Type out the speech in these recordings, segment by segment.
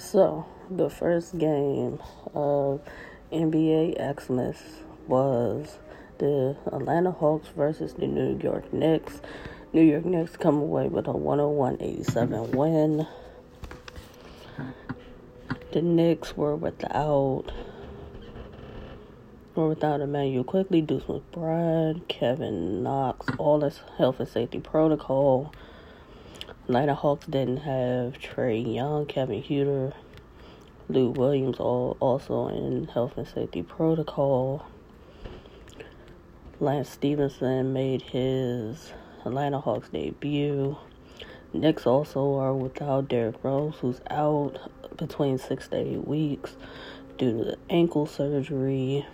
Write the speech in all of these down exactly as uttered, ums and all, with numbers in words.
So, the first game of N B A Xmas was the Atlanta Hawks versus the New York Knicks. New York Knicks come away with a one oh one eighty-seven win. The Knicks were without were without Emmanuel Quigley, Deuce McBride, Kevin Knox, all his health and safety protocol. Atlanta Hawks didn't have Trey Young, Kevin Huter, Lou Williams, all also in health and safety protocol. Lance Stevenson made his Atlanta Hawks debut. Knicks also are without Derrick Rose, who's out between six to eight weeks due to the ankle surgery.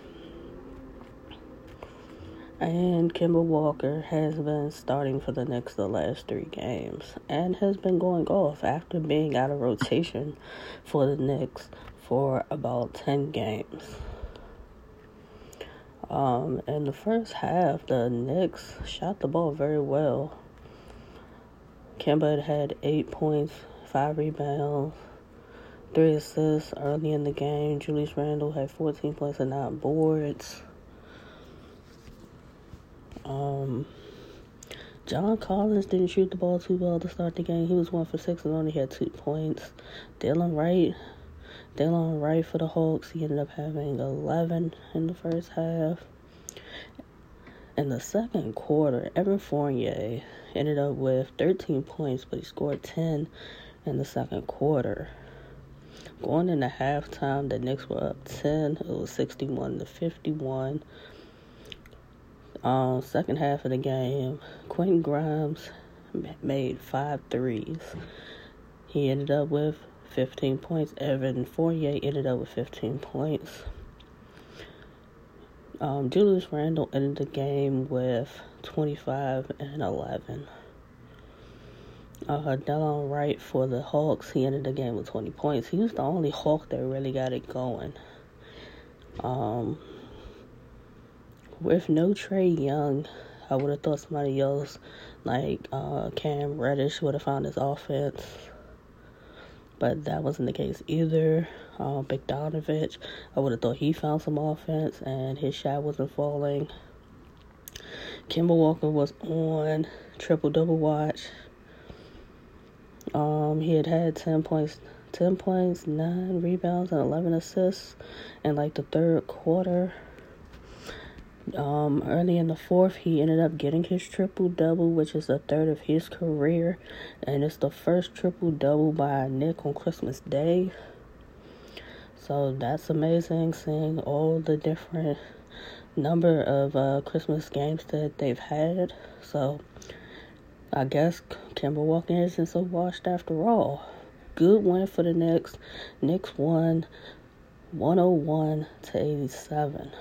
And Kemba Walker has been starting for the next the last three games and has been going off after being out of rotation for the Knicks for about ten games. Um, in the first half, the Knicks shot the ball very well. Kemba had eight points, five rebounds, three assists early in the game. Julius Randle had fourteen points and nine boards. Um, John Collins didn't shoot the ball too well to start the game. He was one for six and only had two points. Dylan Wright. Delon Wright for the Hawks. He ended up having eleven in the first half. In the second quarter, Evan Fournier ended up with thirteen points, but he scored ten in the second quarter. Going into halftime, the Knicks were up ten. It was sixty-one to fifty-one. Um, second half of the game, Quentin Grimes made five threes. He ended up with fifteen points. Evan Fournier ended up with fifteen points. Um, Julius Randle ended the game with twenty-five and eleven. Uh, Delon Wright for the Hawks, he ended the game with twenty points. He was the only Hawk that really got it going. Um, with no Trey Young, I would have thought somebody else like uh, Cam Reddish would have found his offense. But that wasn't the case either. Uh, Bogdanovic, I would have thought he found some offense, and his shot wasn't falling. Kemba Walker was on triple-double watch. Um, he had had ten points, ten points, nine rebounds, and eleven assists in, like, the third quarter. Um, early in the fourth, he ended up getting his triple-double, which is a third of his career, and it's the first triple-double by a Knick on Christmas Day. So that's amazing, seeing all the different number of uh, Christmas games that they've had. So I guess Kemba Walker isn't so washed after all. Good win for the Knicks. Knicks won one oh one to eighty-seven.